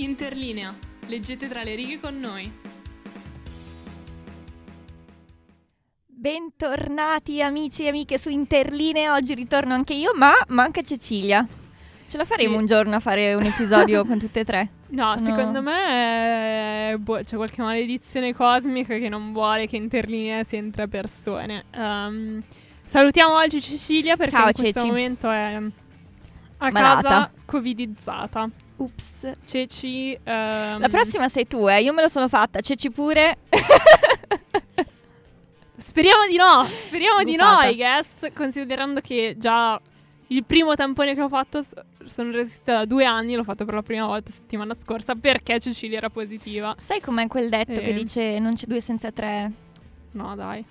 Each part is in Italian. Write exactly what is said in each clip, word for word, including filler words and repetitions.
Interlinea. Leggete tra le righe con noi. Bentornati amici e amiche su Interlinea. Oggi ritorno anche io, ma manca Cecilia. Ce la faremo sì. Un giorno a fare un episodio con tutte e tre? No, Sono... secondo me eh, boh, c'è qualche maledizione cosmica che non vuole che Interlinea sia in tre persone. Um, salutiamo oggi Cecilia perché Ciao, in Ceci. questo momento è a Malata. casa covidizzata. Ups. Ceci... Um... La prossima sei tu, eh? Io me lo sono fatta. Ceci pure... Speriamo di no, speriamo di no, I guess, considerando che già il primo tampone che ho fatto sono resistita da due anni, l'ho fatto per la prima volta settimana scorsa perché Cecilia era positiva. Sai com'è quel detto eh. che dice non c'è due senza tre? No dai,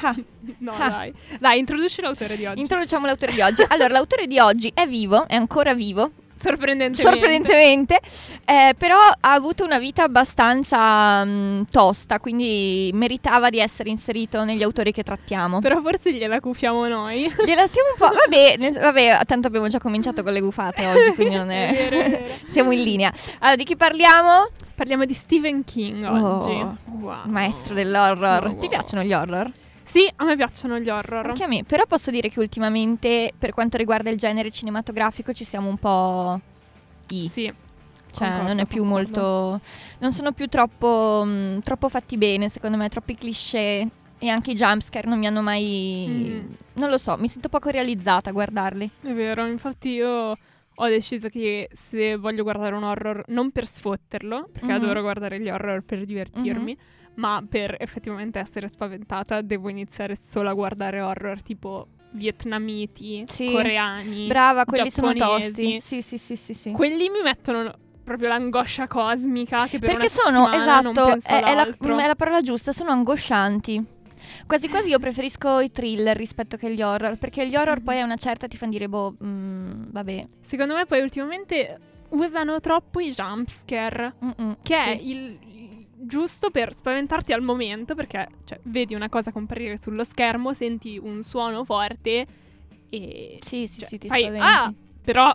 ah. no ah. dai, dai introduci l'autore di oggi. Introduciamo l'autore di oggi, allora l'autore di oggi è vivo, è ancora vivo. Sorprendentemente, Sorprendentemente. Eh, però ha avuto una vita abbastanza mh, tosta, quindi meritava di essere inserito negli autori che trattiamo. Però forse gliela gufiamo noi. Gliela siamo un po'... Vabbè, ne... Vabbè, tanto abbiamo già cominciato con le gufate oggi, quindi non è... è, vero, è vero. Siamo in linea. Allora, di chi parliamo? Parliamo di Stephen King oggi. Oh, wow. Maestro dell'horror. Wow. Ti piacciono gli horror? Sì, a me piacciono gli horror. Anche a me, però posso dire che ultimamente, per quanto riguarda il genere cinematografico, ci siamo un po' i. Sì. Cioè, concordo, non è più concordo. molto... Non sono più troppo, mh, troppo fatti bene, secondo me, troppi cliché. E anche i jumpscare non mi hanno mai... Mm. Non lo so, mi sento poco realizzata a guardarli. È vero, infatti io... Ho deciso che se voglio guardare un horror, non per sfotterlo, perché mm-hmm. adoro guardare gli horror per divertirmi, mm-hmm. ma per effettivamente essere spaventata devo iniziare solo a guardare horror tipo vietnamiti, sì. coreani, brava, quelli giapponesi. Sono tosti. Sì, sì, sì, sì, sì. Quelli mi mettono proprio l'angoscia cosmica che per perché sono, esatto, non penso è, è, la, è la parola giusta, sono angoscianti. Quasi quasi io preferisco i thriller rispetto che gli horror, perché gli horror poi a una certa ti fanno dire boh, mh, vabbè. Secondo me poi ultimamente usano troppo i jumpscare, Mm-mm, che sì. è il, il giusto per spaventarti al momento, perché cioè, vedi una cosa comparire sullo schermo, senti un suono forte e... Sì, sì, cioè, sì, ti fai, spaventi. Ah, però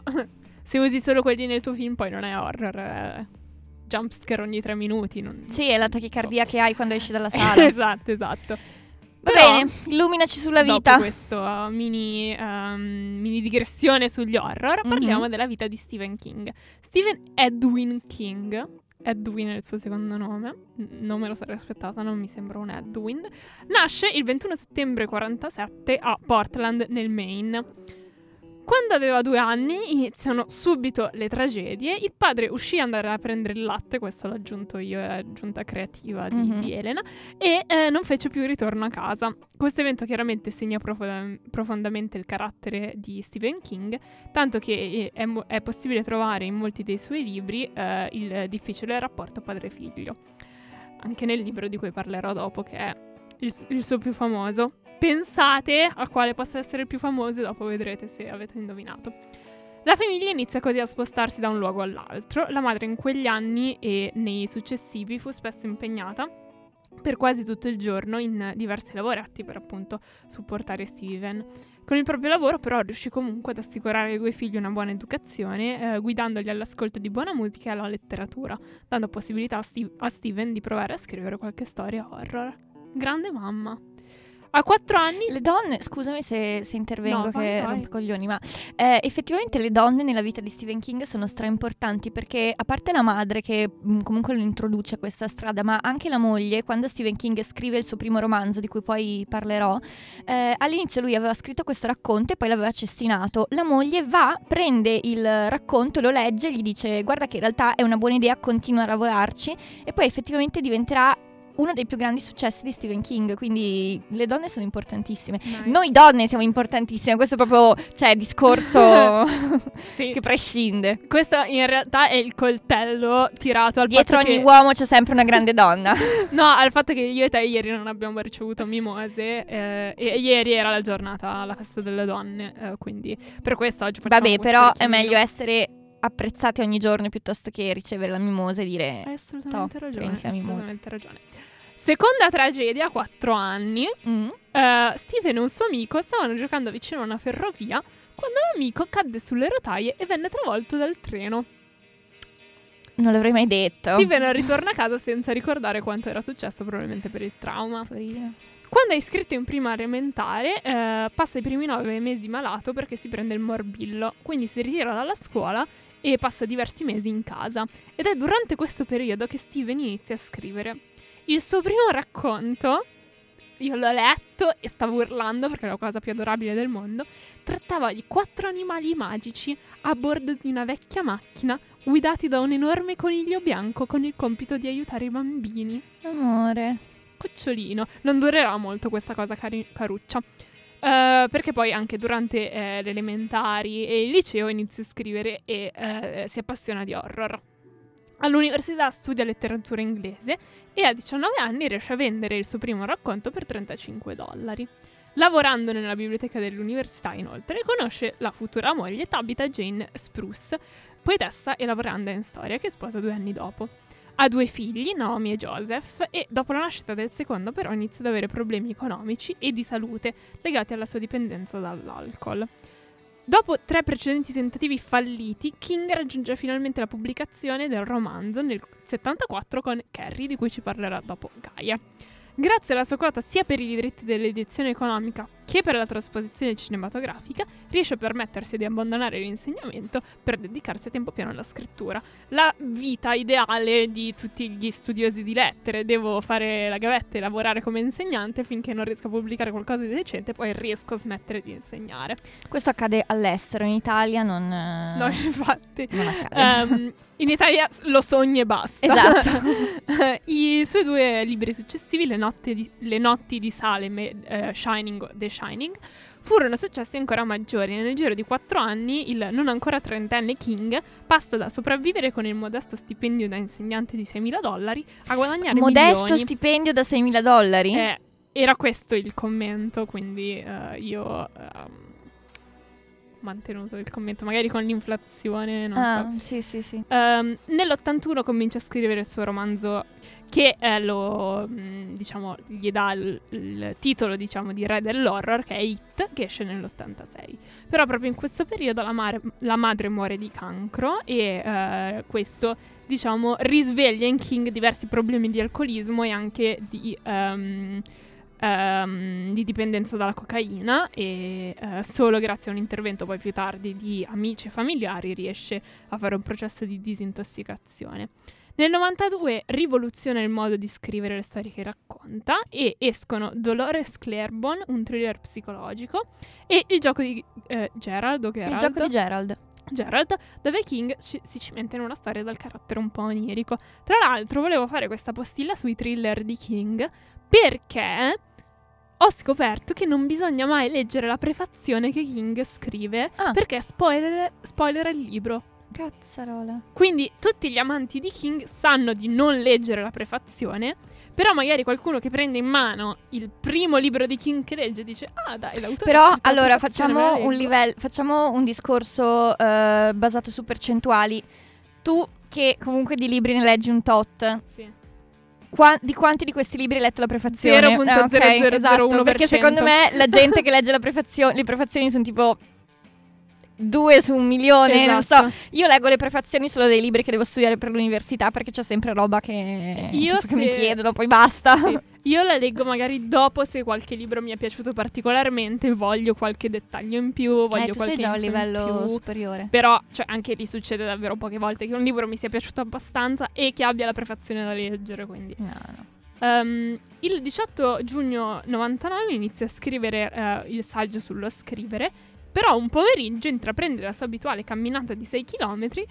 se usi solo quelli nel tuo film poi non è horror, eh. Jumpscare ogni tre minuti non... Sì, è la tachicardia oh. che hai quando esci dalla sala. Esatto, esatto. Va Però, bene, illuminaci sulla vita. Dopo questa uh, mini, um, mini digressione sugli horror, mm-hmm. parliamo della vita di Stephen King. Stephen Edwin King, Edwin è il suo secondo nome, non me lo sarei aspettata, non mi sembra un Edwin. Nasce il ventuno settembre quarantasette a Portland, nel Maine. Quando aveva due anni iniziano subito le tragedie, il padre uscì ad andare a prendere il latte, questo l'ho aggiunto io, è l'aggiunta creativa di, mm-hmm. di Elena, e eh, non fece più ritorno a casa. Questo evento chiaramente segna prof- profondamente il carattere di Stephen King, tanto che è, mo- è possibile trovare in molti dei suoi libri eh, il difficile rapporto padre-figlio, anche nel libro di cui parlerò dopo, che è il, il suo più famoso. Pensate a quale possa essere il più famoso, dopo vedrete se avete indovinato. La famiglia inizia così a spostarsi da un luogo all'altro. La madre in quegli anni e nei successivi fu spesso impegnata per quasi tutto il giorno in diversi lavoretti per appunto supportare Steven. Con il proprio lavoro però riuscì comunque ad assicurare ai due figli una buona educazione, eh, guidandoli all'ascolto di buona musica e alla letteratura, dando possibilità a, Steve- a Steven di provare a scrivere qualche storia horror. Grande mamma! A quattro anni... Le donne, scusami se, se intervengo no, vai, che vai. rompo coglioni, ma eh, effettivamente le donne nella vita di Stephen King sono straimportanti perché, a parte la madre che mh, comunque lo introduce a questa strada, ma anche la moglie, quando Stephen King scrive il suo primo romanzo, di cui poi parlerò, eh, all'inizio lui aveva scritto questo racconto e poi l'aveva cestinato. La moglie va, prende il racconto, lo legge e gli dice guarda che in realtà è una buona idea, continua a lavorarci, e poi effettivamente diventerà uno dei più grandi successi di Stephen King, quindi le donne sono importantissime. Nice. Noi donne siamo importantissime, questo è proprio, cioè, discorso sì. che prescinde. Questo in realtà è il coltello tirato al dietro ogni che... uomo c'è sempre una grande donna. No, al fatto che io e te ieri non abbiamo ricevuto mimose, eh, e ieri era la giornata, la festa delle donne, eh, quindi per questo oggi facciamo... Vabbè, però è meglio essere apprezzati ogni giorno piuttosto che ricevere la mimosa e dire hai assolutamente ragione, assolutamente ragione. Seconda tragedia, a quattro anni, mm. uh, Stephen e un suo amico stavano giocando vicino a una ferrovia quando l'amico cadde sulle rotaie e venne travolto dal treno. non l'avrei mai detto. Stephen ritorna a casa senza ricordare quanto era successo, probabilmente per il trauma. Porino. Quando è iscritto in prima elementare, eh, passa i primi nove mesi malato perché si prende il morbillo, quindi si ritira dalla scuola e passa diversi mesi in casa. Ed è durante questo periodo che Stephen inizia a scrivere. Il suo primo racconto, io l'ho letto e stavo urlando perché è la cosa più adorabile del mondo, trattava di quattro animali magici a bordo di una vecchia macchina guidati da un enorme coniglio bianco con il compito di aiutare i bambini. Amore... Cucciolino. Non durerà molto questa cosa cari- caruccia uh, perché poi anche durante eh, le elementari e il liceo inizia a scrivere e eh, si appassiona di horror. All'università studia letteratura inglese e a diciannove anni riesce a vendere il suo primo racconto per trentacinque dollari. Lavorando nella biblioteca dell'università, inoltre, conosce la futura moglie Tabitha Jane Spruce, poetessa e lavoranda in storia, che sposa due anni dopo. Ha due figli, Naomi e Joseph, e dopo la nascita del secondo però inizia ad avere problemi economici e di salute legati alla sua dipendenza dall'alcol. Dopo tre precedenti tentativi falliti, King raggiunge finalmente la pubblicazione del romanzo nel settantaquattro con Carrie, di cui ci parlerà dopo Gaia. Grazie alla sua quota sia per i diritti dell'edizione economica che per la trasposizione cinematografica, riesce a permettersi di abbandonare l'insegnamento per dedicarsi a tempo pieno alla scrittura. La vita ideale di tutti gli studiosi di lettere: devo fare la gavetta e lavorare come insegnante finché non riesco a pubblicare qualcosa di decente, poi riesco a smettere di insegnare. Questo accade all'estero, in Italia non... No, infatti. Non accade. Um, in Italia lo sogni e basta. Esatto. I suoi due libri successivi, Le Notti di, Le Notti di Salem e uh, Shining The Shining, furono successi ancora maggiori. Nel giro di quattro anni il non ancora trentenne King passa da sopravvivere con il modesto stipendio da insegnante di seimila dollari a guadagnare modesto milioni. Stipendio da seimila dollari? Eh, era questo il commento, quindi uh, io ho uh, mantenuto il commento, magari con l'inflazione, non ah, so. Sì, sì, sì. Um, nell'ottantuno comincia a scrivere il suo romanzo che eh, lo, diciamo, gli dà il, il titolo, diciamo, di re dell'horror, che è It, che esce nell'ottantasei. Però proprio in questo periodo la, mare, la madre muore di cancro e eh, questo, diciamo, risveglia in King diversi problemi di alcolismo e anche di, um, um, di dipendenza dalla cocaina e eh, solo grazie a un intervento poi più tardi di amici e familiari riesce a fare un processo di disintossicazione. Nel novantadue rivoluziona il modo di scrivere le storie che racconta e escono Dolores Claiborne, un thriller psicologico, e il gioco di eh, Gerald o Gerald? Il gioco di Gerald. Gerald, dove King ci, si cimenta in una storia dal carattere un po' onirico. Tra l'altro volevo fare questa postilla sui thriller di King perché ho scoperto che non bisogna mai leggere la prefazione che King scrive ah. perché spoiler, spoiler il libro. Cazzarola. Quindi tutti gli amanti di King sanno di non leggere la prefazione, però magari qualcuno che prende in mano il primo libro di King che legge dice ah dai, l'autore. Però allora facciamo un livello, facciamo un discorso uh, basato su percentuali. Tu che comunque di libri ne leggi un tot. Sì. Qua- di quanti di questi libri hai letto la prefazione? zero virgola zero zero zero uno percento. Ah, okay, esatto, perché secondo me la gente che legge la prefazio- le prefazioni sono tipo due su un milione, esatto. Non so, io leggo le prefazioni solo dei libri che devo studiare per l'università perché c'è sempre roba che, io so se... che mi chiedono, poi basta. Sì. Io la leggo magari dopo, se qualche libro mi è piaciuto particolarmente, voglio qualche dettaglio in più, voglio eh, tu qualche sei già a un livello superiore. Però cioè, anche lì succede davvero poche volte che un libro mi sia piaciuto abbastanza e che abbia la prefazione da leggere, quindi no, no. Um, il diciotto giugno novantanove inizia a scrivere uh, il saggio sullo scrivere. Però un pomeriggio intraprende la sua abituale camminata di sei chilometri,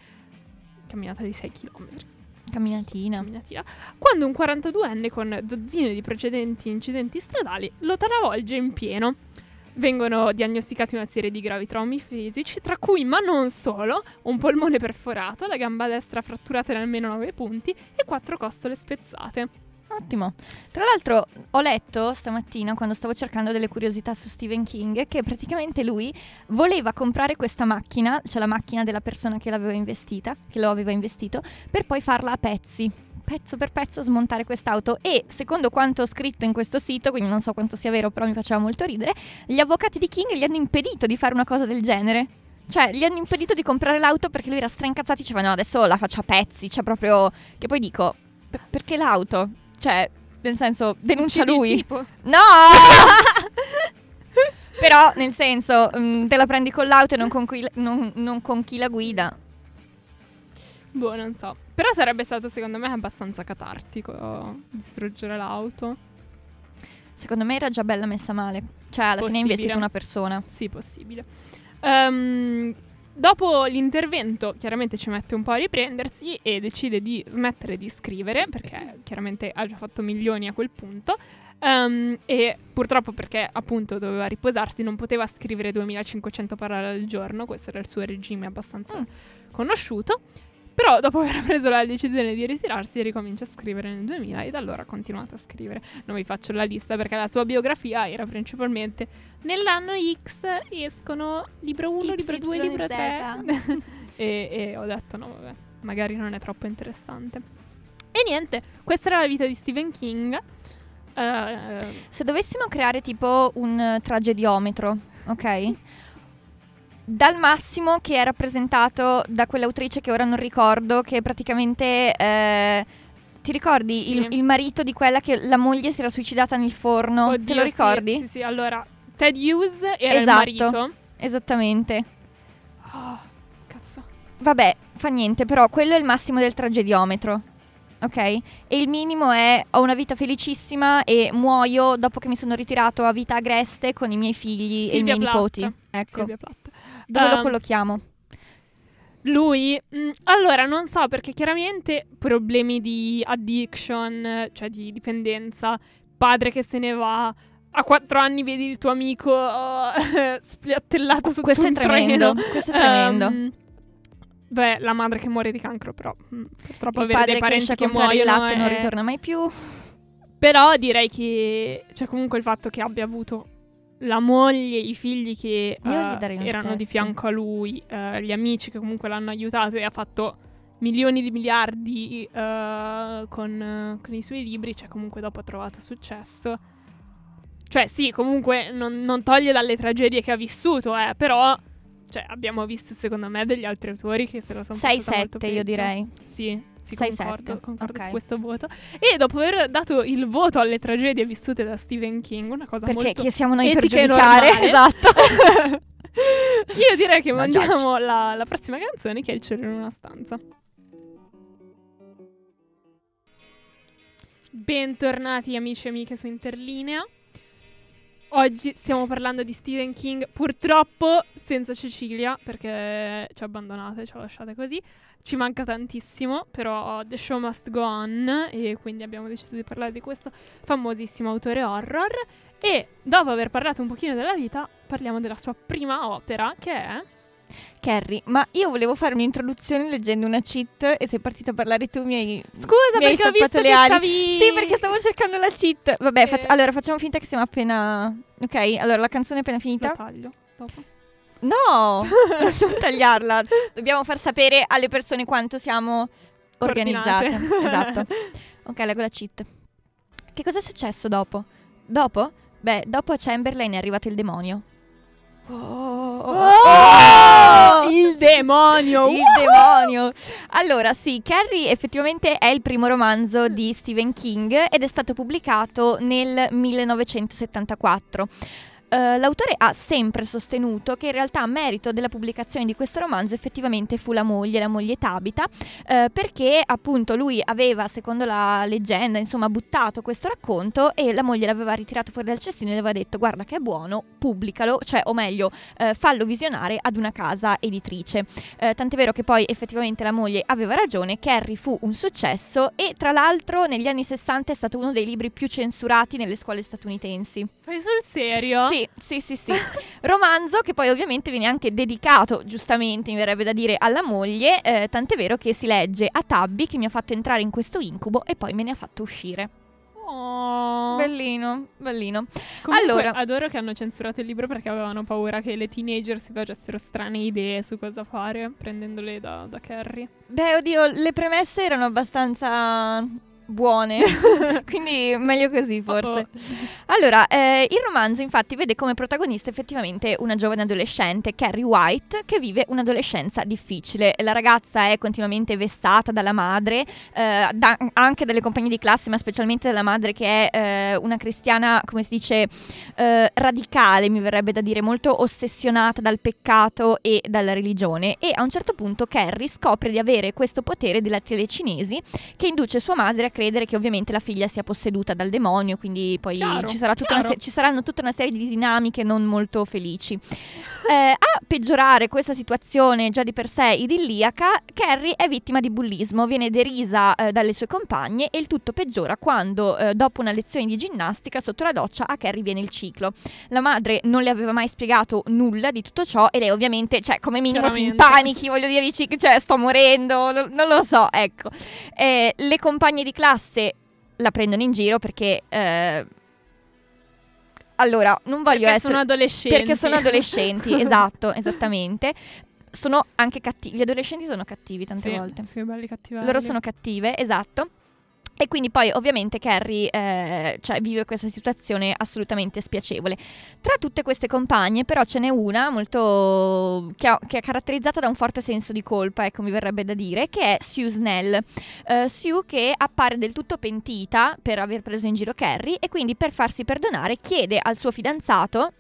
camminata di sei chilometri, camminatina. camminatina, quando un quarantaduenne con dozzine di precedenti incidenti stradali lo travolge in pieno. Vengono diagnosticati una serie di gravi traumi fisici, tra cui, ma non solo, un polmone perforato, la gamba destra fratturata in almeno nove punti e quattro costole spezzate. Ottimo. Tra l'altro ho letto stamattina, quando stavo cercando delle curiosità su Stephen King, che praticamente lui voleva comprare questa macchina, cioè la macchina della persona che l'aveva investita, che lo aveva investito, per poi farla a pezzi, pezzo per pezzo smontare quest'auto. E secondo quanto ho scritto in questo sito, quindi non so quanto sia vero, però mi faceva molto ridere, gli avvocati di King gli hanno impedito di fare una cosa del genere. Cioè, gli hanno impedito di comprare l'auto perché lui era straincazzato e diceva no, adesso la faccio a pezzi, cioè proprio... Che poi dico, per- perché l'auto? Cioè, nel senso, denuncia lui. Tipo. No! Però, nel senso, mh, te la prendi con l'auto e non con, qui, non, non con chi la guida. Boh, non so. Però sarebbe stato, secondo me, abbastanza catartico distruggere l'auto. Secondo me era già bella messa male. Cioè, alla possibile. Fine ha investito una persona. Sì, possibile. Um, dopo l'intervento chiaramente ci mette un po' a riprendersi e decide di smettere di scrivere perché chiaramente ha già fatto milioni a quel punto, um, e purtroppo perché appunto doveva riposarsi non poteva scrivere duemilacinquecento parole al giorno, questo era il suo regime abbastanza mm. conosciuto, però dopo aver preso la decisione di ritirarsi ricomincia a scrivere nel duemila e da allora ha continuato a scrivere. Non vi faccio la lista perché la sua biografia era principalmente nell'anno X escono libro uno, y, libro due, libro tre e, e ho detto no vabbè, magari non è troppo interessante. E niente, questa era la vita di Stephen King. uh, Se dovessimo creare tipo un tragediometro, ok? Dal massimo che è rappresentato da quell'autrice che ora non ricordo, che praticamente, eh, ti ricordi sì. il, il marito di quella che la moglie si era suicidata nel forno? Oddio, te lo ricordi? Sì, sì, sì. Allora Ted Hughes era esatto, il marito. Esattamente. Oh, cazzo. Vabbè, fa niente, però quello è il massimo del tragediometro, ok? E il minimo è ho una vita felicissima e muoio dopo che mi sono ritirato a vita agreste con i miei figli Silvia e i miei Platt. Nipoti. Ecco. Silvia Platt. Dove um, lo collochiamo? Lui, mh, allora non so perché chiaramente problemi di addiction, cioè di dipendenza, padre che se ne va, a quattro anni vedi il tuo amico oh, spiattellato sotto questo un è tremendo, treno. Questo è tremendo. Um, beh, la madre che muore di cancro però, mh, purtroppo il avere dei parenti che, che muoiono il latte e... non ritorna mai più. Però direi che, cioè comunque il fatto che abbia avuto... la moglie, i figli che uh, erano sette. Di fianco a lui, uh, gli amici che comunque l'hanno aiutato e ha fatto milioni di miliardi uh, con, uh, con i suoi libri, cioè comunque dopo ha trovato successo. Cioè sì, comunque non, non toglie dalle tragedie che ha vissuto, eh, però cioè, abbiamo visto secondo me degli altri autori che se la sono passata sei sette, molto peggio. Io direi. Sì, sì concordo, concordo okay. Su questo voto. E dopo aver dato il voto alle tragedie vissute da Stephen King, una cosa perché molto perché chi siamo noi per giudicare, esatto. Io direi che no, mandiamo la, la prossima canzone che è Il cielo in una stanza. Bentornati amici e amiche su Interlinea. Oggi stiamo parlando di Stephen King, purtroppo senza Cecilia, perché ci ha abbandonate, ci ha lasciate così. Ci manca tantissimo, però The Show Must Go On, e quindi abbiamo deciso di parlare di questo famosissimo autore horror. E dopo aver parlato un pochino della vita, parliamo della sua prima opera, che è... Carrie, ma io volevo fare un'introduzione leggendo una cheat e sei partita a parlare tu, mi hai scusa mi perché hai ho visto le ali. Stavi... Sì, perché stavo cercando la cheat. Vabbè, eh. fac- allora facciamo finta che siamo appena... Ok, allora la canzone è appena finita. La taglio dopo. No, non tagliarla. Dobbiamo far sapere alle persone quanto siamo organizzate. Esatto. Ok, leggo la cheat. Che cosa è successo dopo? Dopo? Beh, dopo a Chamberlain è arrivato il demonio. Oh, oh, oh, il demonio il uh-huh. demonio. Allora sì, Carrie effettivamente è il primo romanzo di Stephen King ed è stato pubblicato nel millenovecentosettantaquattro. Uh, l'autore ha sempre sostenuto che in realtà a merito della pubblicazione di questo romanzo effettivamente fu la moglie, la moglie Tabitha, uh, perché appunto lui aveva, secondo la leggenda, insomma buttato questo racconto e la moglie l'aveva ritirato fuori dal cestino e le aveva detto guarda che è buono, pubblicalo, cioè o meglio uh, fallo visionare ad una casa editrice. Uh, tant'è vero che poi effettivamente la moglie aveva ragione, Carrie fu un successo e tra l'altro negli anni sessanta è stato uno dei libri più censurati nelle scuole statunitensi. Fai sul serio? Sì. Sì, sì, sì. Romanzo che poi ovviamente viene anche dedicato, giustamente, mi verrebbe da dire, alla moglie, eh, tant'è vero che si legge a Tabby che mi ha fatto entrare in questo incubo e poi me ne ha fatto uscire. Oh. Bellino, bellino. Comunque, allora, adoro che hanno censurato il libro perché avevano paura che le teenager si facessero strane idee su cosa fare prendendole da, da Carrie. Beh, oddio, le premesse erano abbastanza... buone, quindi meglio così forse. Allora, eh, il romanzo infatti vede come protagonista effettivamente una giovane adolescente, Carrie White, che vive un'adolescenza difficile. La ragazza è continuamente vessata dalla madre, eh, da, anche dalle compagne di classe, ma specialmente dalla madre, che è eh, una cristiana, come si dice, eh, radicale, mi verrebbe da dire, molto ossessionata dal peccato e dalla religione. E a un certo punto Carrie scopre di avere questo potere della telecinesi che induce sua madre a credere che ovviamente la figlia sia posseduta dal demonio, quindi poi chiaro, ci, sarà tutta una se- ci saranno tutta una serie di dinamiche non molto felici. Eh, a peggiorare questa situazione già di per sé idilliaca, Carrie è vittima di bullismo, viene derisa eh, dalle sue compagne, e il tutto peggiora quando eh, dopo una lezione di ginnastica sotto la doccia a Carrie viene il ciclo. La madre non le aveva mai spiegato nulla di tutto ciò e lei ovviamente, cioè, come minimo ti impanichi, voglio dire, cioè, sto morendo, non, non lo so, ecco. Eh, le compagne di classe la prendono in giro perché eh, allora non voglio perché essere sono adolescenti. Perché sono adolescenti, esatto, esattamente. Sono anche cattivi, gli adolescenti sono cattivi tante sì, volte. Sì, belli cattivari. Loro sono cattive, esatto. E quindi poi ovviamente Carrie eh, cioè, vive questa situazione assolutamente spiacevole. Tra tutte queste compagne però ce n'è una molto che, ho, che è caratterizzata da un forte senso di colpa, ecco, mi verrebbe da dire, che è Sue Snell. uh, Sue, che appare del tutto pentita per aver preso in giro Carrie, e quindi per farsi perdonare chiede al suo fidanzato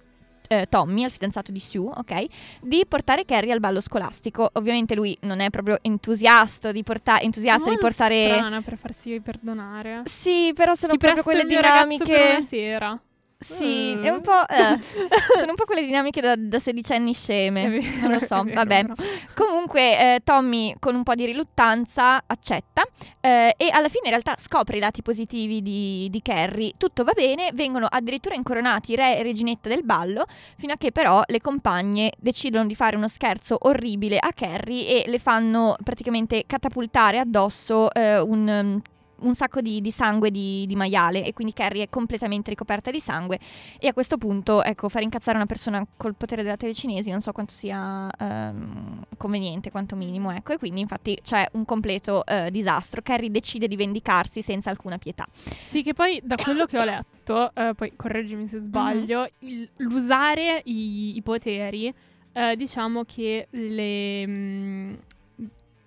Tommy, al fidanzato di Sue, ok, di portare Carrie al ballo scolastico. Ovviamente lui non è proprio entusiasta di, porta- entusiasta di portare... strana per farsi perdonare. Sì, però sono Ti proprio quelle dinamiche... per una sera. Sì, mm. è un po'... Eh, sono un po' quelle dinamiche da, da sedicenni sceme, vero, non lo so, vero, vabbè. Però. Comunque eh, Tommy, con un po' di riluttanza, accetta eh, e alla fine in realtà scopre i lati positivi di, di Carrie. Tutto va bene, vengono addirittura incoronati re e reginetta del ballo, fino a che però le compagne decidono di fare uno scherzo orribile a Carrie e le fanno praticamente catapultare addosso eh, un... un sacco di, di sangue di, di maiale, e quindi Carrie è completamente ricoperta di sangue, e a questo punto, ecco, far incazzare una persona col potere della telecinesi non so quanto sia ehm, conveniente, quanto minimo, ecco. E quindi infatti c'è un completo eh, disastro. Carrie decide di vendicarsi senza alcuna pietà. Sì, che poi da quello che ho letto eh, poi correggimi se sbaglio, mm-hmm. il, l'usare i, i poteri eh, diciamo che le... Mh,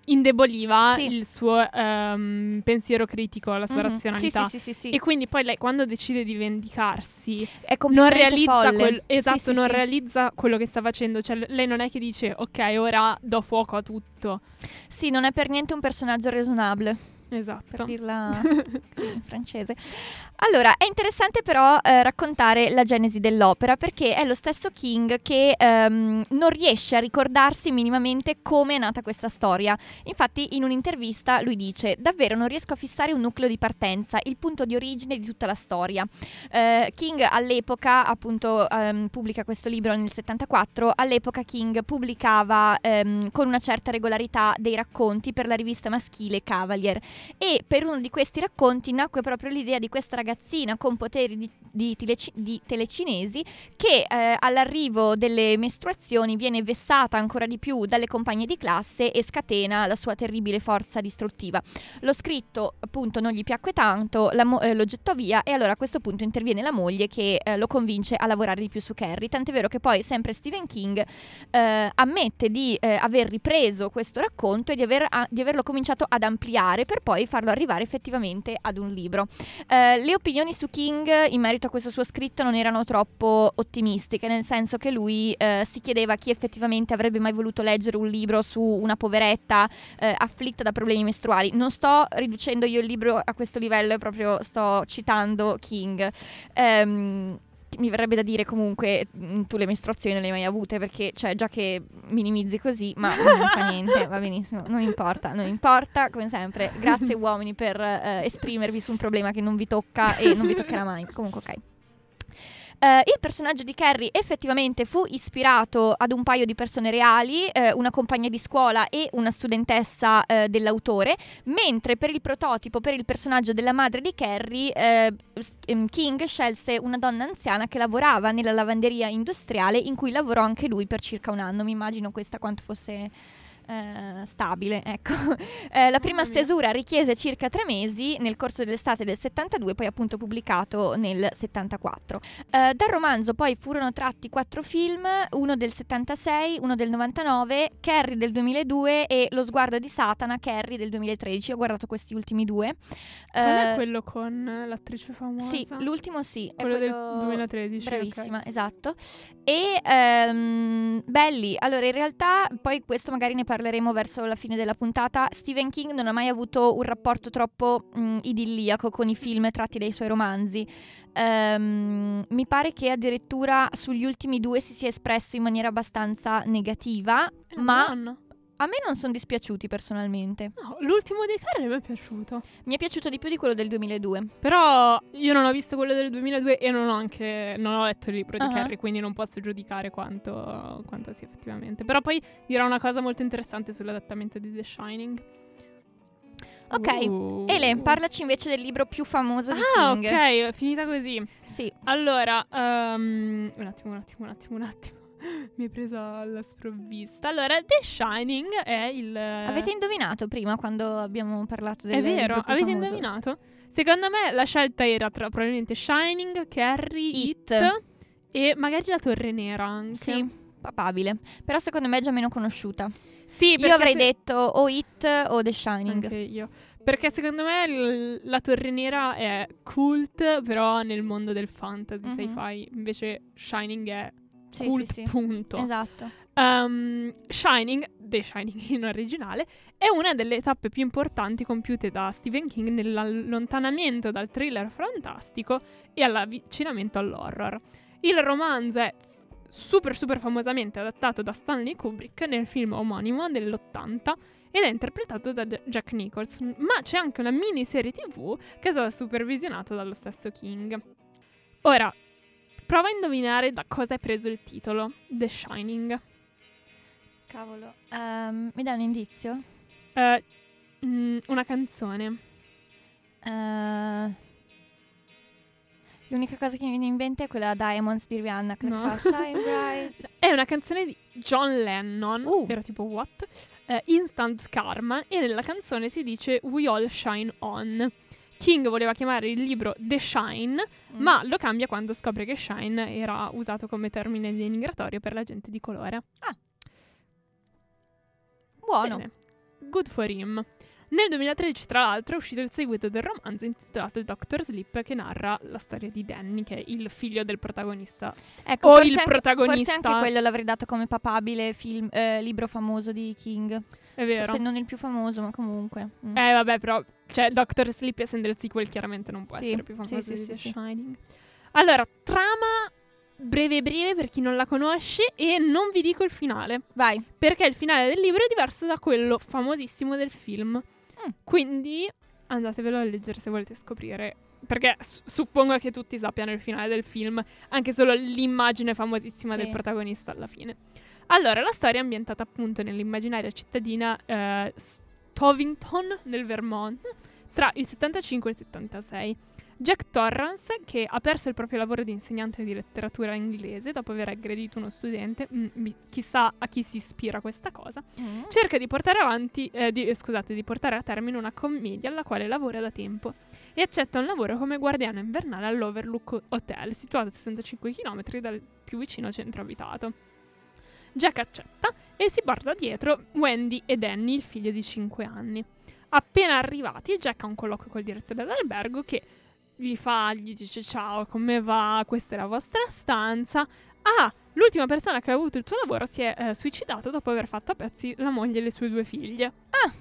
indeboliva sì. il suo um, pensiero critico, la sua mm-hmm. razionalità. Sì, sì, sì, sì, sì. E quindi poi lei, quando decide di vendicarsi, è non realizza quel, esatto, sì, sì, non sì. realizza quello che sta facendo. Cioè, lei non è che dice ok, ora do fuoco a tutto. Sì, non è per niente un personaggio resonabile. Esatto. Per dirla in francese. Allora, è interessante però eh, raccontare la genesi dell'opera, perché è lo stesso King che ehm, non riesce a ricordarsi minimamente come è nata questa storia. Infatti in un'intervista lui dice: davvero non riesco a fissare un nucleo di partenza, il punto di origine di tutta la storia. eh, King all'epoca appunto ehm, pubblica questo libro nel settantaquattro. All'epoca King pubblicava ehm, con una certa regolarità dei racconti per la rivista maschile Cavalier, e per uno di questi racconti nacque proprio l'idea di questa ragazzina con poteri di, di, teleci- di telecinesi che eh, all'arrivo delle mestruazioni viene vessata ancora di più dalle compagne di classe e scatena la sua terribile forza distruttiva. Lo scritto appunto non gli piacque tanto, la mo- eh, lo gettò via, e allora a questo punto interviene la moglie che eh, lo convince a lavorare di più su Carrie, tant'è vero che poi sempre Stephen King eh, ammette di eh, aver ripreso questo racconto e di, aver, a- di averlo cominciato ad ampliare per poi farlo arrivare effettivamente ad un libro. Eh, le opinioni su King in merito a questo suo scritto non erano troppo ottimistiche, nel senso che lui eh, si chiedeva chi effettivamente avrebbe mai voluto leggere un libro su una poveretta eh, afflitta da problemi mestruali. Non sto riducendo io il libro a questo livello, proprio sto citando King. Ehm, mi verrebbe da dire comunque tu le mestruazioni non le hai mai avute, perché cioè già che minimizzi così, ma non fa niente, va benissimo, non importa, non importa, come sempre grazie uomini per eh, esprimervi su un problema che non vi tocca e non vi toccherà mai, comunque ok. Uh, il personaggio di Carrie effettivamente fu ispirato ad un paio di persone reali, eh, una compagna di scuola e una studentessa eh, dell'autore, mentre per il prototipo, per il personaggio della madre di Carrie, eh, King scelse una donna anziana che lavorava nella lavanderia industriale in cui lavorò anche lui per circa un anno. Mi immagino questa quanto fosse eh, stabile, ecco. Eh, la prima stesura richiese circa tre mesi nel corso dell'estate del settantadue, poi appunto pubblicato nel settantaquattro. Eh, dal romanzo poi furono tratti quattro film, uno del settantasei, uno del novantanove, Carrie del duemiladue e Lo sguardo di Satana, Carrie del duemilatredici. Ho guardato questi ultimi due. Qual eh, è quello con l'attrice famosa? Sì, l'ultimo sì. Quello, è quello del duemilatredici. Bravissima, okay, esatto. E ehm, belli, allora in realtà poi questo magari ne parleremo verso la fine della puntata. Stephen King non ha mai avuto un rapporto troppo mh, idilliaco con i film tratti dai suoi romanzi. Um, mi pare che addirittura sugli ultimi due si sia espresso in maniera abbastanza negativa, eh, ma non. a me non sono dispiaciuti personalmente. No, l'ultimo dei Carrie mi è piaciuto. Mi è piaciuto di più di quello del duemiladue. Però io non ho visto quello del duemiladue e non ho anche non ho letto il libro uh-huh. di Carrie, quindi non posso giudicare quanto, quanto sia effettivamente. Però poi dirò una cosa molto interessante sull'adattamento di The Shining. Ok, uh. Ele, parlaci invece del libro più famoso di ah, King. Ah, ok, finita così. Sì. Allora, um, un attimo, un attimo, un attimo, un attimo. Mi hai preso alla sprovvista. Allora, The Shining è il... Avete indovinato prima quando abbiamo parlato del libro? È vero, avete famoso. indovinato? Secondo me la scelta era tra probabilmente Shining, Carrie, It, It e magari La Torre Nera anche. Sì, papabile. Però secondo me è già meno conosciuta. Sì, io avrei se... detto o It o The Shining. Anche io. Perché secondo me l- La Torre Nera è cult, però nel mondo del fantasy, mm-hmm. sci-fi. Invece Shining è sì, cult, sì, sì. punto. Esatto. Um, Shining, The Shining in originale, è una delle tappe più importanti compiute da Stephen King nell'allontanamento dal thriller fantastico e all'avvicinamento all'horror. Il romanzo è super super famosamente adattato da Stanley Kubrick nel film omonimo dell'ottanta ed è interpretato da Jack Nicholson, ma c'è anche una miniserie tv che è stata supervisionata dallo stesso King. Ora, prova a indovinare da cosa è preso il titolo, The Shining. Cavolo, um, mi dai un indizio? Uh, mh, una canzone. Uh... L'unica cosa che mi viene in mente è quella Diamonds di Rihanna, che no. fa Shine Bright. È una canzone di John Lennon, uh. era tipo what? Eh, Instant Karma, e nella canzone si dice We All Shine On. King voleva chiamare il libro The Shine, mm. ma lo cambia quando scopre che Shine era usato come termine denigratorio per la gente di colore. Ah. Buono. Bene. Good for him. Nel duemilatredici, tra l'altro, è uscito il seguito del romanzo intitolato Doctor Sleep, che narra la storia di Danny, che è il figlio del protagonista. Ecco, o forse il anche, protagonista. Forse anche quello l'avrei dato come papabile film, eh, libro famoso di King. È vero. Se non il più famoso, ma comunque. Mm. Eh, vabbè, però, cioè, Doctor Sleep, essendo il sequel, chiaramente non può sì, essere più famoso sì, di sì, The sì. Shining. Allora, trama... Breve breve per chi non la conosce, e non vi dico il finale. Vai. Perché il finale del libro è diverso da quello famosissimo del film. Mm. Quindi andatevelo a leggere se volete scoprire. Perché s- suppongo che tutti sappiano il finale del film, anche solo l'immagine famosissima sì. del protagonista alla fine. Allora, la storia è ambientata appunto nell'immaginaria cittadina eh, Stovington nel Vermont tra il settantacinque e il settantasei. Jack Torrance, che ha perso il proprio lavoro di insegnante di letteratura inglese dopo aver aggredito uno studente, mh, chissà a chi si ispira questa cosa, mm. cerca di portare avanti, eh, di, eh, scusate, di portare a termine una commedia alla quale lavora da tempo, e accetta un lavoro come guardiano invernale all'Overlook Hotel, situato a sessantacinque chilometri dal più vicino centro abitato. Jack accetta e si porta dietro Wendy e Danny, il figlio di cinque anni. Appena arrivati, Jack ha un colloquio col direttore dell'albergo che gli fa, gli dice ciao, come va, questa è la vostra stanza. Ah, l'ultima persona che ha avuto il tuo lavoro si è eh, suicidata dopo aver fatto a pezzi la moglie e le sue due figlie. Ah,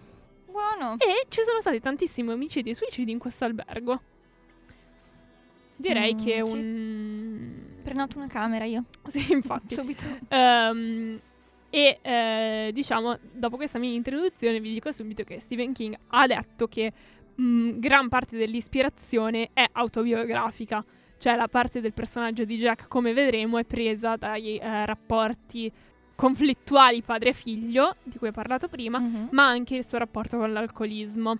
buono. E ci sono stati tantissimi omicidi e suicidi in questo albergo. Direi mm, che è sì. un... Prenoto una camera io. Sì, infatti. Subito. Um, e eh, diciamo, dopo questa mini introduzione vi dico subito che Stephen King ha detto che Mm, gran parte dell'ispirazione è autobiografica, cioè la parte del personaggio di Jack, come vedremo, è presa dai eh, rapporti conflittuali padre-figlio di cui ho parlato prima, mm-hmm. ma anche il suo rapporto con l'alcolismo.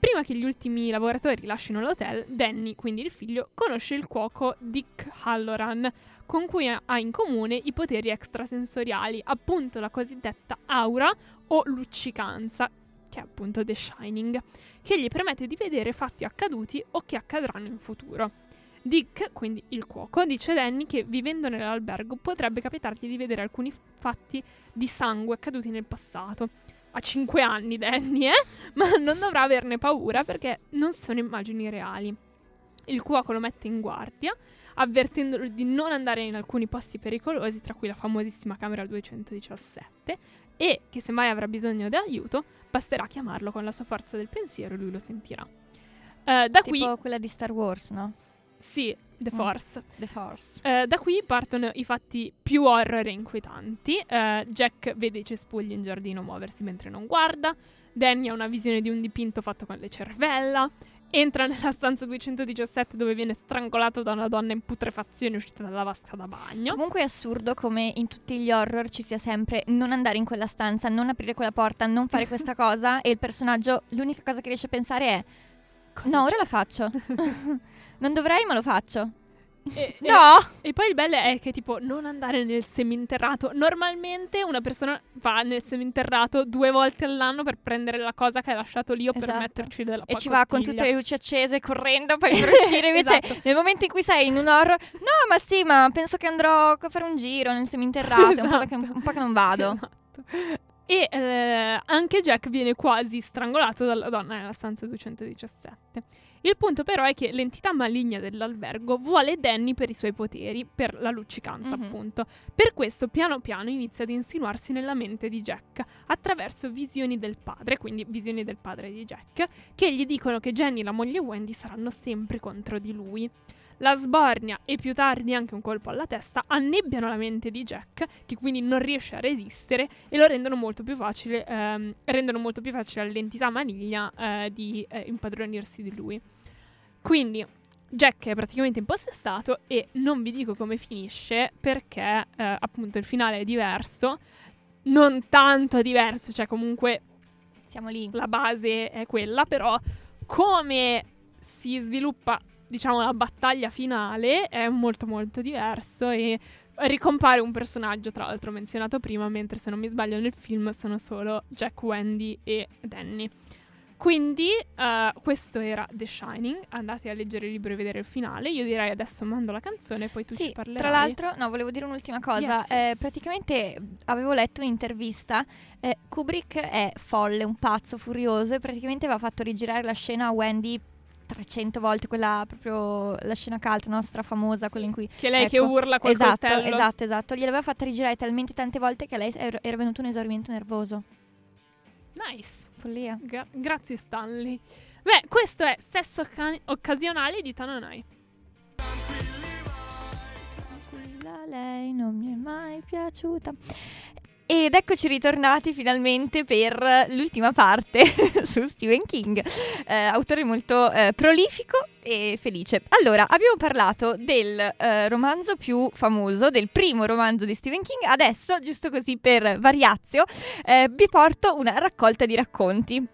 Prima che gli ultimi lavoratori lasciano l'hotel, Danny, quindi il figlio, conosce il cuoco Dick Halloran, con cui ha in comune i poteri extrasensoriali, appunto la cosiddetta aura o luccicanza, che è appunto The Shining, che gli permette di vedere fatti accaduti o che accadranno in futuro. Dick, quindi il cuoco, dice a Danny che vivendo nell'albergo potrebbe capitargli di vedere alcuni fatti di sangue accaduti nel passato. Ha cinque anni Danny, eh? Ma non dovrà averne paura perché non sono immagini reali. Il cuoco lo mette in guardia, avvertendolo di non andare in alcuni posti pericolosi, tra cui la famosissima camera duecentodiciassette, e che se mai avrà bisogno di aiuto, basterà chiamarlo con la sua forza del pensiero e lui lo sentirà. Uh, da tipo qui... quella di Star Wars, no? Sì, The Force. Mm, the Force. Uh, da qui partono i fatti più horror e inquietanti. Uh, Jack vede i cespugli in giardino muoversi mentre non guarda. Danny ha una visione di un dipinto fatto con le cervella. Entra nella stanza duecentodiciassette dove viene strangolato da una donna in putrefazione uscita dalla vasca da bagno. Comunque è assurdo come in tutti gli horror ci sia sempre non andare in quella stanza, non aprire quella porta, non fare questa cosa, e il personaggio l'unica cosa che riesce a pensare è cosa no, c'è? Ora la faccio. Non dovrei ma lo faccio. E, no! E, e poi il bello è che tipo non andare nel seminterrato. Normalmente una persona va nel seminterrato due volte all'anno per prendere la cosa che hai lasciato lì o esatto. per metterci della pacottiglia. E ci va con tutte le luci accese correndo poi per uscire invece esatto. nel momento in cui sei in un horror no ma sì ma penso che andrò a fare un giro nel seminterrato esatto. un, po che, un po' che non vado esatto. E eh, anche Jack viene quasi strangolato dalla donna nella stanza duecentodiciassette. Il punto però è che l'entità maligna dell'albergo vuole Danny per i suoi poteri, per la luccicanza mm-hmm. appunto. Per questo piano piano inizia ad insinuarsi nella mente di Jack attraverso visioni del padre, quindi visioni del padre di Jack, che gli dicono che Jenny, la moglie Wendy, saranno sempre contro di lui. La sbornia e più tardi anche un colpo alla testa annebbiano la mente di Jack, che quindi non riesce a resistere, e lo rendono molto più facile ehm, rendono molto più facile all'entità maligna eh, di eh, impadronirsi di lui. Quindi Jack è praticamente impossessato e non vi dico come finisce perché eh, appunto il finale è diverso, non tanto diverso, cioè comunque siamo lì, la base è quella, però come si sviluppa diciamo la battaglia finale è molto molto diverso e ricompare un personaggio tra l'altro menzionato prima, mentre se non mi sbaglio nel film sono solo Jack, Wendy e Danny. Quindi uh, questo era The Shining, andate a leggere il libro e vedere il finale. Io direi adesso mando la canzone, poi tu sì, ci parlerai. Tra l'altro, no, volevo dire un'ultima cosa, yes, eh, yes. praticamente avevo letto un'intervista, eh, Kubrick è folle, un pazzo furioso, e praticamente aveva fatto rigirare la scena a Wendy trecento volte, quella proprio la scena cult, no? Strafamosa, sì, quella in cui che lei ecco, che urla col esatto, coltello. Esatto, esatto, gliel'aveva fatta rigirare talmente tante volte che a lei era, era venuto un esaurimento nervoso. Nice. Follia. Gra- grazie Stanley. Beh, questo è Sesso can- occasionale di Tananai. Tranquilla lei non mi è mai piaciuta. Ed eccoci ritornati finalmente per l'ultima parte su Stephen King, eh, autore molto eh, prolifico e felice. Allora, abbiamo parlato del eh, romanzo più famoso, del primo romanzo di Stephen King. Adesso, giusto così per variazio, eh, vi porto una raccolta di racconti.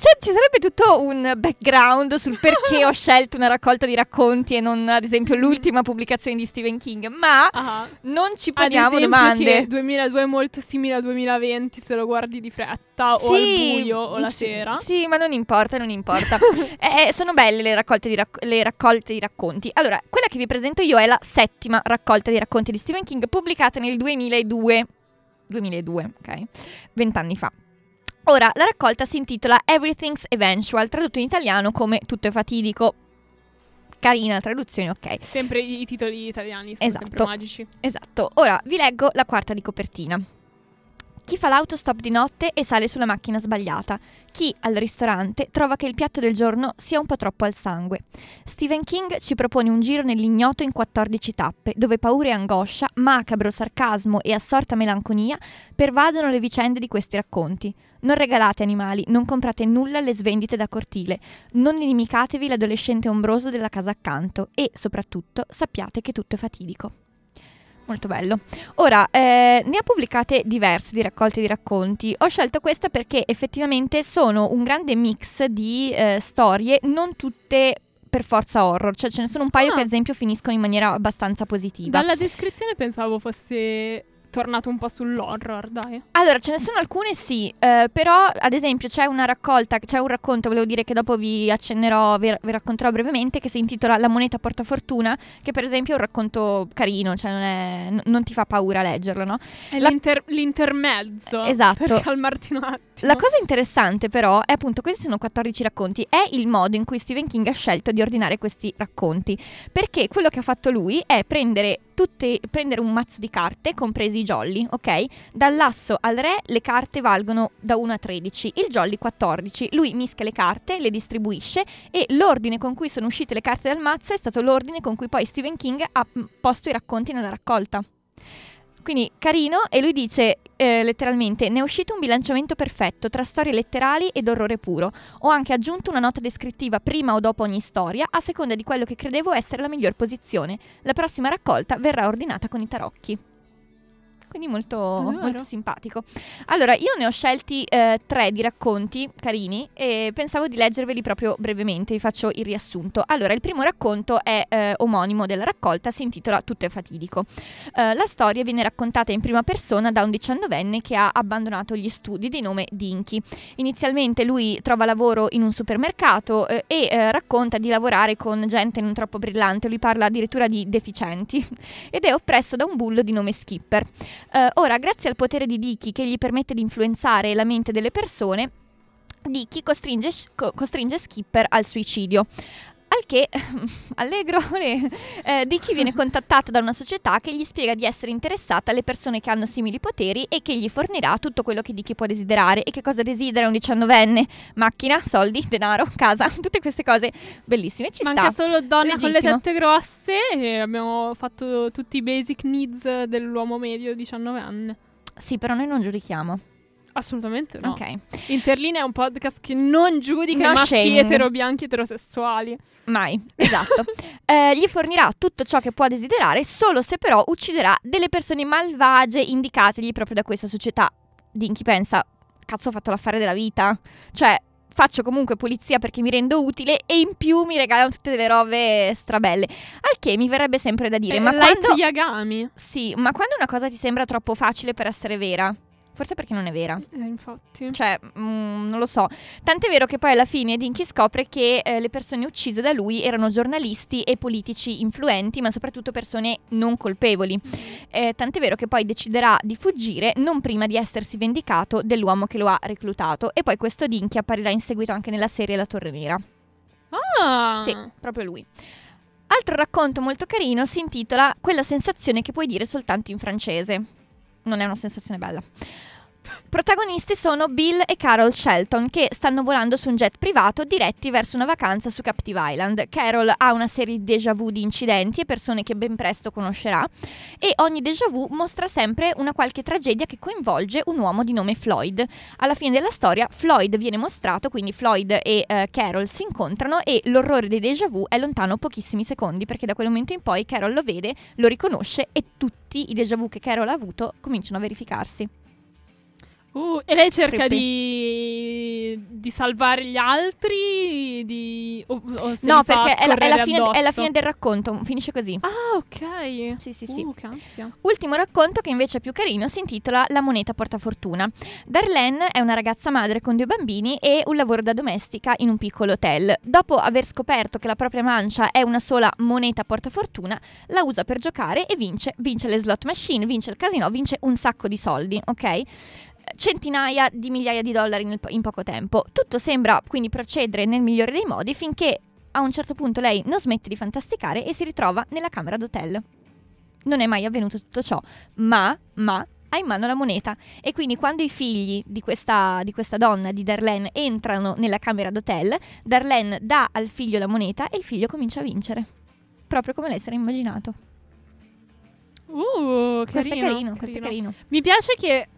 Cioè, ci sarebbe tutto un background sul perché ho scelto una raccolta di racconti e non, ad esempio, l'ultima pubblicazione di Stephen King, ma uh-huh. non ci poniamo domande. Ad esempio che duemiladue è molto simile a duemilaventi se lo guardi di fretta o sì, al buio o la sì, sera. Sì, ma non importa, non importa. eh, sono belle le raccolte di rac- le raccolte di racconti. Allora, quella che vi presento io è la settima raccolta di racconti di Stephen King, pubblicata nel duemiladue. duemiladue, ok? Vent'anni fa. Ora, la raccolta si intitola Everything's Eventual, tradotto in italiano come Tutto è fatidico. Carina traduzione, ok. Sempre i titoli italiani sono esatto, sempre magici. Esatto. Ora, vi leggo la quarta di copertina. Chi fa l'autostop di notte e sale sulla macchina sbagliata. Chi, al ristorante, trova che il piatto del giorno sia un po' troppo al sangue. Stephen King ci propone un giro nell'ignoto in quattordici tappe, dove paura e angoscia, macabro sarcasmo e assorta melanconia pervadono le vicende di questi racconti. Non regalate animali, non comprate nulla alle svendite da cortile, non inimicatevi l'adolescente ombroso della casa accanto e, soprattutto, sappiate che tutto è fatidico. Molto bello. Ora, eh, ne ha pubblicate diverse di raccolte di racconti. Ho scelto questa perché effettivamente sono un grande mix di eh, storie, non tutte per forza horror. Cioè ce ne sono un paio ah. che ad esempio finiscono in maniera abbastanza positiva. Dalla descrizione pensavo fosse tornato un po' sull'horror, dai. Allora, ce ne sono alcune sì, eh, però ad esempio c'è una raccolta, c'è un racconto, volevo dire che dopo vi accennerò, vi, vi racconterò brevemente, che si intitola La moneta portafortuna, che per esempio è un racconto carino, cioè non, è, n- non ti fa paura leggerlo, no? È La... l'inter- l'intermezzo, esatto, per calmarti un attimo. La cosa interessante però è appunto, questi sono quattordici racconti, è il modo in cui Stephen King ha scelto di ordinare questi racconti, perché quello che ha fatto lui è prendere tutte, prendere un mazzo di carte, compresi i jolly, ok? Dall'asso al re le carte valgono da uno a tredici, il jolly quattordici. Lui mischia le carte, le distribuisce e l'ordine con cui sono uscite le carte dal mazzo è stato l'ordine con cui poi Stephen King ha posto i racconti nella raccolta. Quindi carino, e lui dice eh, letteralmente: ne è uscito un bilanciamento perfetto tra storie letterali ed orrore puro. Ho anche aggiunto una nota descrittiva prima o dopo ogni storia, a seconda di quello che credevo essere la miglior posizione. La prossima raccolta verrà ordinata con i tarocchi. Quindi molto, molto simpatico. Allora, io ne ho scelti eh, tre di racconti carini e pensavo di leggerveli proprio brevemente, vi faccio il riassunto. Allora, il primo racconto è eh, omonimo della raccolta, si intitola Tutto è fatidico. Eh, la storia viene raccontata in prima persona da un diciannovenne che ha abbandonato gli studi, di nome Dinky. Inizialmente lui trova lavoro in un supermercato eh, e eh, racconta di lavorare con gente non troppo brillante, lui parla addirittura di deficienti, ed è oppresso da un bullo di nome Skipper. Uh, ora, grazie al potere di Dinky, che gli permette di influenzare la mente delle persone, Dinky costringe, costringe Skipper al suicidio. Al che, allegro, eh, Dinky viene contattato da una società che gli spiega di essere interessata alle persone che hanno simili poteri e che gli fornirà tutto quello che Dinky può desiderare. E che cosa desidera un diciannovenne? Macchina, soldi, denaro, casa, tutte queste cose bellissime. Ci Ma sta. Ma anche solo donna legittimo, con le tette grosse, e abbiamo fatto tutti i basic needs dell'uomo medio diciannovenne. Sì, però noi non giudichiamo. Assolutamente no. Okay. Interlinea è un podcast che non giudica no i maschi shame. etero bianchi eterosessuali. Mai, esatto. eh, gli fornirà tutto ciò che può desiderare, solo se però ucciderà delle persone malvagie indicategli proprio da questa società. Dinky pensa: cazzo, ho fatto l'affare della vita, cioè faccio comunque polizia perché mi rendo utile e in più mi regalano tutte delle robe strabelle. Al che mi verrebbe sempre da dire eh, ma quando Yagami. Sì, ma quando una cosa ti sembra troppo facile per essere vera? Forse perché non è vera. Eh, infatti. Cioè, mh, non lo so. Tant'è vero che poi alla fine Dinky scopre che eh, le persone uccise da lui erano giornalisti e politici influenti, ma soprattutto persone non colpevoli. Eh, tant'è vero che poi deciderà di fuggire non prima di essersi vendicato dell'uomo che lo ha reclutato. E poi questo Dinky apparirà in seguito anche nella serie La Torre Nera. Ah! Sì, proprio lui. Altro racconto molto carino si intitola Quella sensazione che puoi dire soltanto in francese. Non è una sensazione bella. Protagonisti sono Bill e Carol Shelton, che stanno volando su un jet privato diretti verso una vacanza su Captive Island. Carol ha una serie di déjà vu di incidenti e persone che ben presto conoscerà, e ogni déjà vu mostra sempre una qualche tragedia che coinvolge un uomo di nome Floyd. Alla fine della storia Floyd viene mostrato, quindi Floyd e eh, Carol si incontrano e l'orrore dei déjà vu è lontano pochissimi secondi, perché da quel momento in poi Carol lo vede, lo riconosce e tutti i déjà vu che Carol ha avuto cominciano a verificarsi. Uh, e lei cerca di, di salvare gli altri di, o, o se no, perché è la, è, la fine, è la fine del racconto, finisce così. Ah, ok. Sì, sì, sì. Uh, che ansia. Ultimo racconto, che invece è più carino, si intitola La moneta portafortuna. Darlene è una ragazza madre con due bambini e un lavoro da domestica in un piccolo hotel. Dopo aver scoperto che la propria mancia è una sola moneta portafortuna, la usa per giocare e vince. Vince le slot machine, vince il casino, vince un sacco di soldi, ok? Centinaia di migliaia di dollari nel, in poco tempo. Tutto sembra quindi procedere nel migliore dei modi, finché a un certo punto lei non smette di fantasticare e si ritrova nella camera d'hotel. Non è mai avvenuto tutto ciò, ma, ma ha in mano la moneta, e quindi quando i figli di questa, di questa donna, di Darlene, entrano nella camera d'hotel, Darlene dà al figlio la moneta e il figlio comincia a vincere, proprio come lei si era immaginato. Uh, carino, questo è carino, carino. Questo è carino. Mi piace che,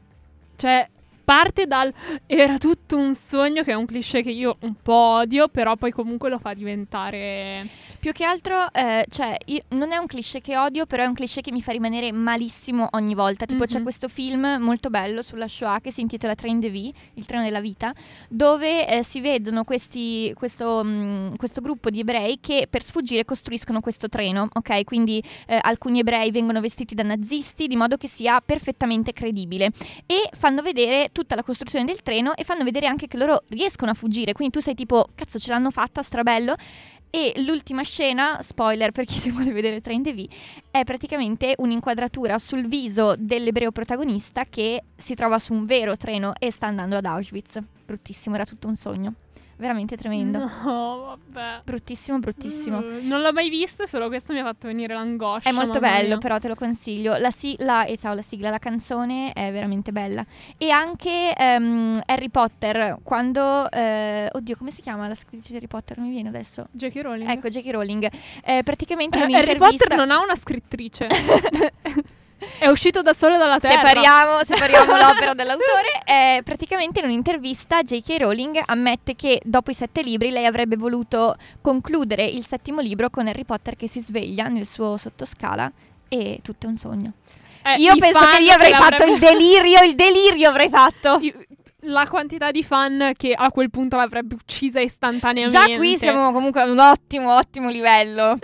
cioè, parte dal era tutto un sogno, che è un cliché che io un po' odio, però poi comunque lo fa diventare... Più che altro, eh, cioè, io, non è un cliché che odio, però è un cliché che mi fa rimanere malissimo ogni volta. Tipo, mm-hmm. c'è questo film molto bello sulla Shoah che si intitola Train de Vie, il treno della vita, dove eh, si vedono questi, questo, mh, questo gruppo di ebrei che per sfuggire costruiscono questo treno, ok? Quindi eh, alcuni ebrei vengono vestiti da nazisti, di modo che sia perfettamente credibile, e fanno vedere tutta la costruzione del treno e fanno vedere anche che loro riescono a fuggire, quindi tu sei tipo, cazzo, ce l'hanno fatta, strabello. E l'ultima scena, spoiler per chi si vuole vedere Train de Vie, è praticamente un'inquadratura sul viso dell'ebreo protagonista che si trova su un vero treno e sta andando ad Auschwitz. Bruttissimo, era tutto un sogno. Veramente tremendo. No, vabbè. Bruttissimo, bruttissimo. Mm, non l'ho mai visto, solo questo mi ha fatto venire l'angoscia. È molto bello, mia. Però te lo consiglio. La sigla, e eh, ciao, la sigla, la canzone è veramente bella. E anche um, Harry Potter, quando... Eh, oddio, come si chiama la scrittrice di Harry Potter? Non mi viene adesso. J K. Rowling. Ecco, J K. Rowling. Eh, praticamente eh, Harry Potter non ha una scrittrice. È uscito da solo dalla terra. Separiamo, separiamo l'opera dall'autore. Eh, praticamente in un'intervista J K. Rowling ammette che dopo i sette libri lei avrebbe voluto concludere il settimo libro con Harry Potter che si sveglia nel suo sottoscala e tutto è un sogno. Eh, io penso che io avrei fatto il delirio, il delirio avrei fatto. Io... La quantità di fan che a quel punto l'avrebbe uccisa istantaneamente. Già qui siamo comunque ad un ottimo, ottimo livello.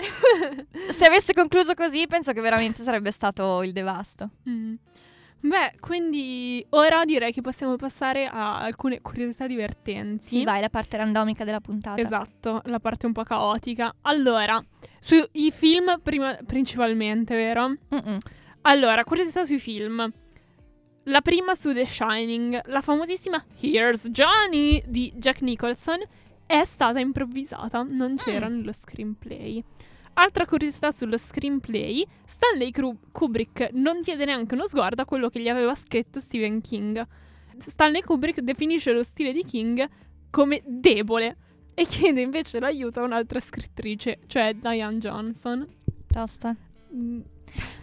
Se avesse concluso così, penso che veramente sarebbe stato il devasto. Mm. Beh, quindi ora direi che possiamo passare a alcune curiosità divertenti. Sì, vai, la parte randomica della puntata. Esatto, la parte un po' caotica. Allora, sui film prima, principalmente, vero? Mm-mm. Allora, curiosità sui film. La prima su The Shining, la famosissima Here's Johnny di Jack Nicholson è stata improvvisata, non c'era mm. nello screenplay. Altra curiosità sullo screenplay, Stanley Kubrick non diede neanche uno sguardo a quello che gli aveva scritto Stephen King. Stanley Kubrick definisce lo stile di King come debole e chiede invece l'aiuto a un'altra scrittrice, cioè Diane Johnson. Tosta. Mm.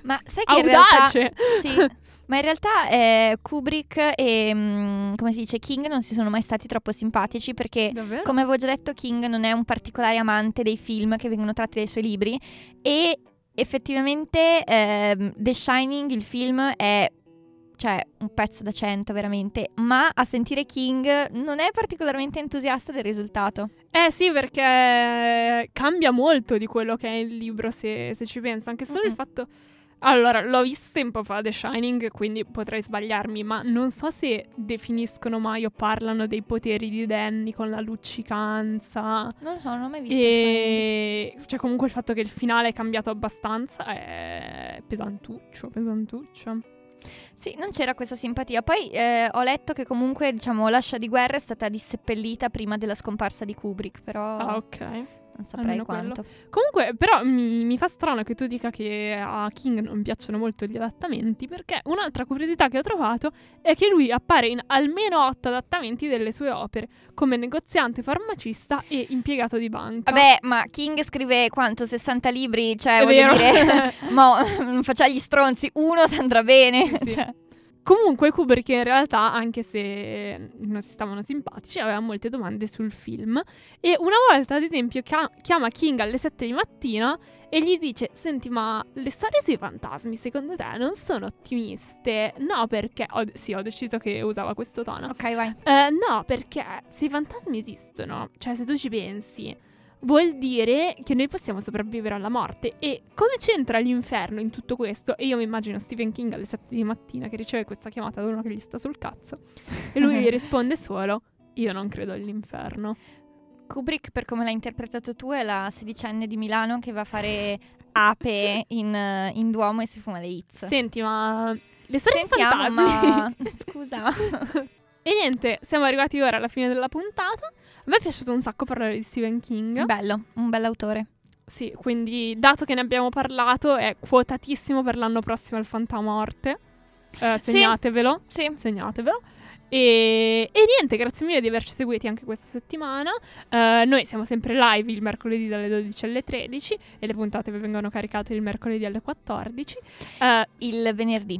Ma sai che audace. In realtà, sì, ma in realtà eh, Kubrick e mh, come si dice King non si sono mai stati troppo simpatici perché, davvero? Come avevo già detto, King non è un particolare amante dei film che vengono tratti dai suoi libri e effettivamente eh, The Shining, il film, è, cioè, un pezzo da cento veramente, ma a sentire King non è particolarmente entusiasta del risultato. Eh sì, perché cambia molto di quello che è il libro, se, se ci penso, anche solo mm-hmm. il fatto... Allora, l'ho visto tempo fa The Shining, quindi potrei sbagliarmi, ma non so se definiscono mai o parlano dei poteri di Danny con la luccicanza. Non lo so, non ho mai visto e... The Shining. Cioè, comunque il fatto che il finale è cambiato abbastanza è pesantuccio, pesantuccio. Sì, non c'era questa simpatia. Poi eh, ho letto che comunque, diciamo, l'ascia di guerra è stata disseppellita prima della scomparsa di Kubrick, però... Ah, ok. Non saprei almeno quanto quello. Comunque, però mi, mi fa strano che tu dica che a King non piacciono molto gli adattamenti, perché un'altra curiosità che ho trovato è che lui appare in almeno otto adattamenti delle sue opere come negoziante, farmacista e impiegato di banca. Vabbè, ma King scrive quanto? sessanta libri? Cioè, è voglio vero. dire, mo, non faccia gli stronzi, uno andrà bene, sì. Cioè. Comunque Kubrick in realtà, anche se non si stavano simpatici, aveva molte domande sul film e una volta ad esempio chiama King alle sette di mattina e gli dice: senti, ma le storie sui fantasmi secondo te non sono ottimiste? No, perché... Ho, sì, ho deciso che usava questo tono. Ok, vai. Eh, no, perché se i fantasmi esistono, cioè se tu ci pensi, vuol dire che noi possiamo sopravvivere alla morte. E come c'entra l'inferno in tutto questo? E io mi immagino Stephen King alle sette di mattina che riceve questa chiamata da uno che gli sta sul cazzo e lui gli risponde solo: io non credo all'inferno. Kubrick, per come l'hai interpretato tu, è la sedicenne di Milano che va a fare ape in, in Duomo e si fuma le Hitz. Senti, ma le storie fantasmi, ma... Scusa. E niente, siamo arrivati ora alla fine della puntata. A me è piaciuto un sacco parlare di Stephen King. Bello, un bell'autore. Sì, quindi dato che ne abbiamo parlato, è quotatissimo per l'anno prossimo al Fantamorte. Eh, segnatevelo. Sì, sì. Segnatevelo. E, e niente, grazie mille di averci seguiti anche questa settimana. eh, Noi siamo sempre live il mercoledì dalle dodici alle tredici e le puntate vi vengono caricate il mercoledì alle quattordici. eh, Il venerdì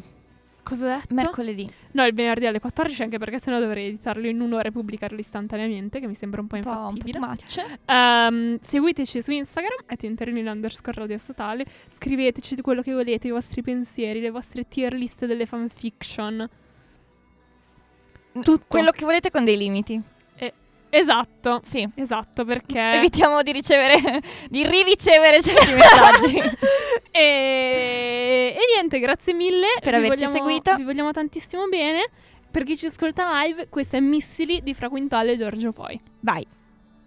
Cosa ho detto? Mercoledì. No, il venerdì alle quattordici, anche perché sennò dovrei editarlo in un'ora e pubblicarlo istantaneamente, che mi sembra un po' infattibile. Un po' um, seguiteci su Instagram, at Interlinea underscore radio statale. Scriveteci quello che volete, i vostri pensieri, le vostre tier list delle fanfiction. Tutto. Quello che volete con dei limiti. Eh, esatto. Sì. Esatto, perché... evitiamo di ricevere... di riricevere certi messaggi. E... e niente, grazie mille per vi averci vogliamo, seguito. Vi vogliamo tantissimo bene. Per chi ci ascolta live, questa è Missili di Fra Quintale e Giorgio Poi. Vai.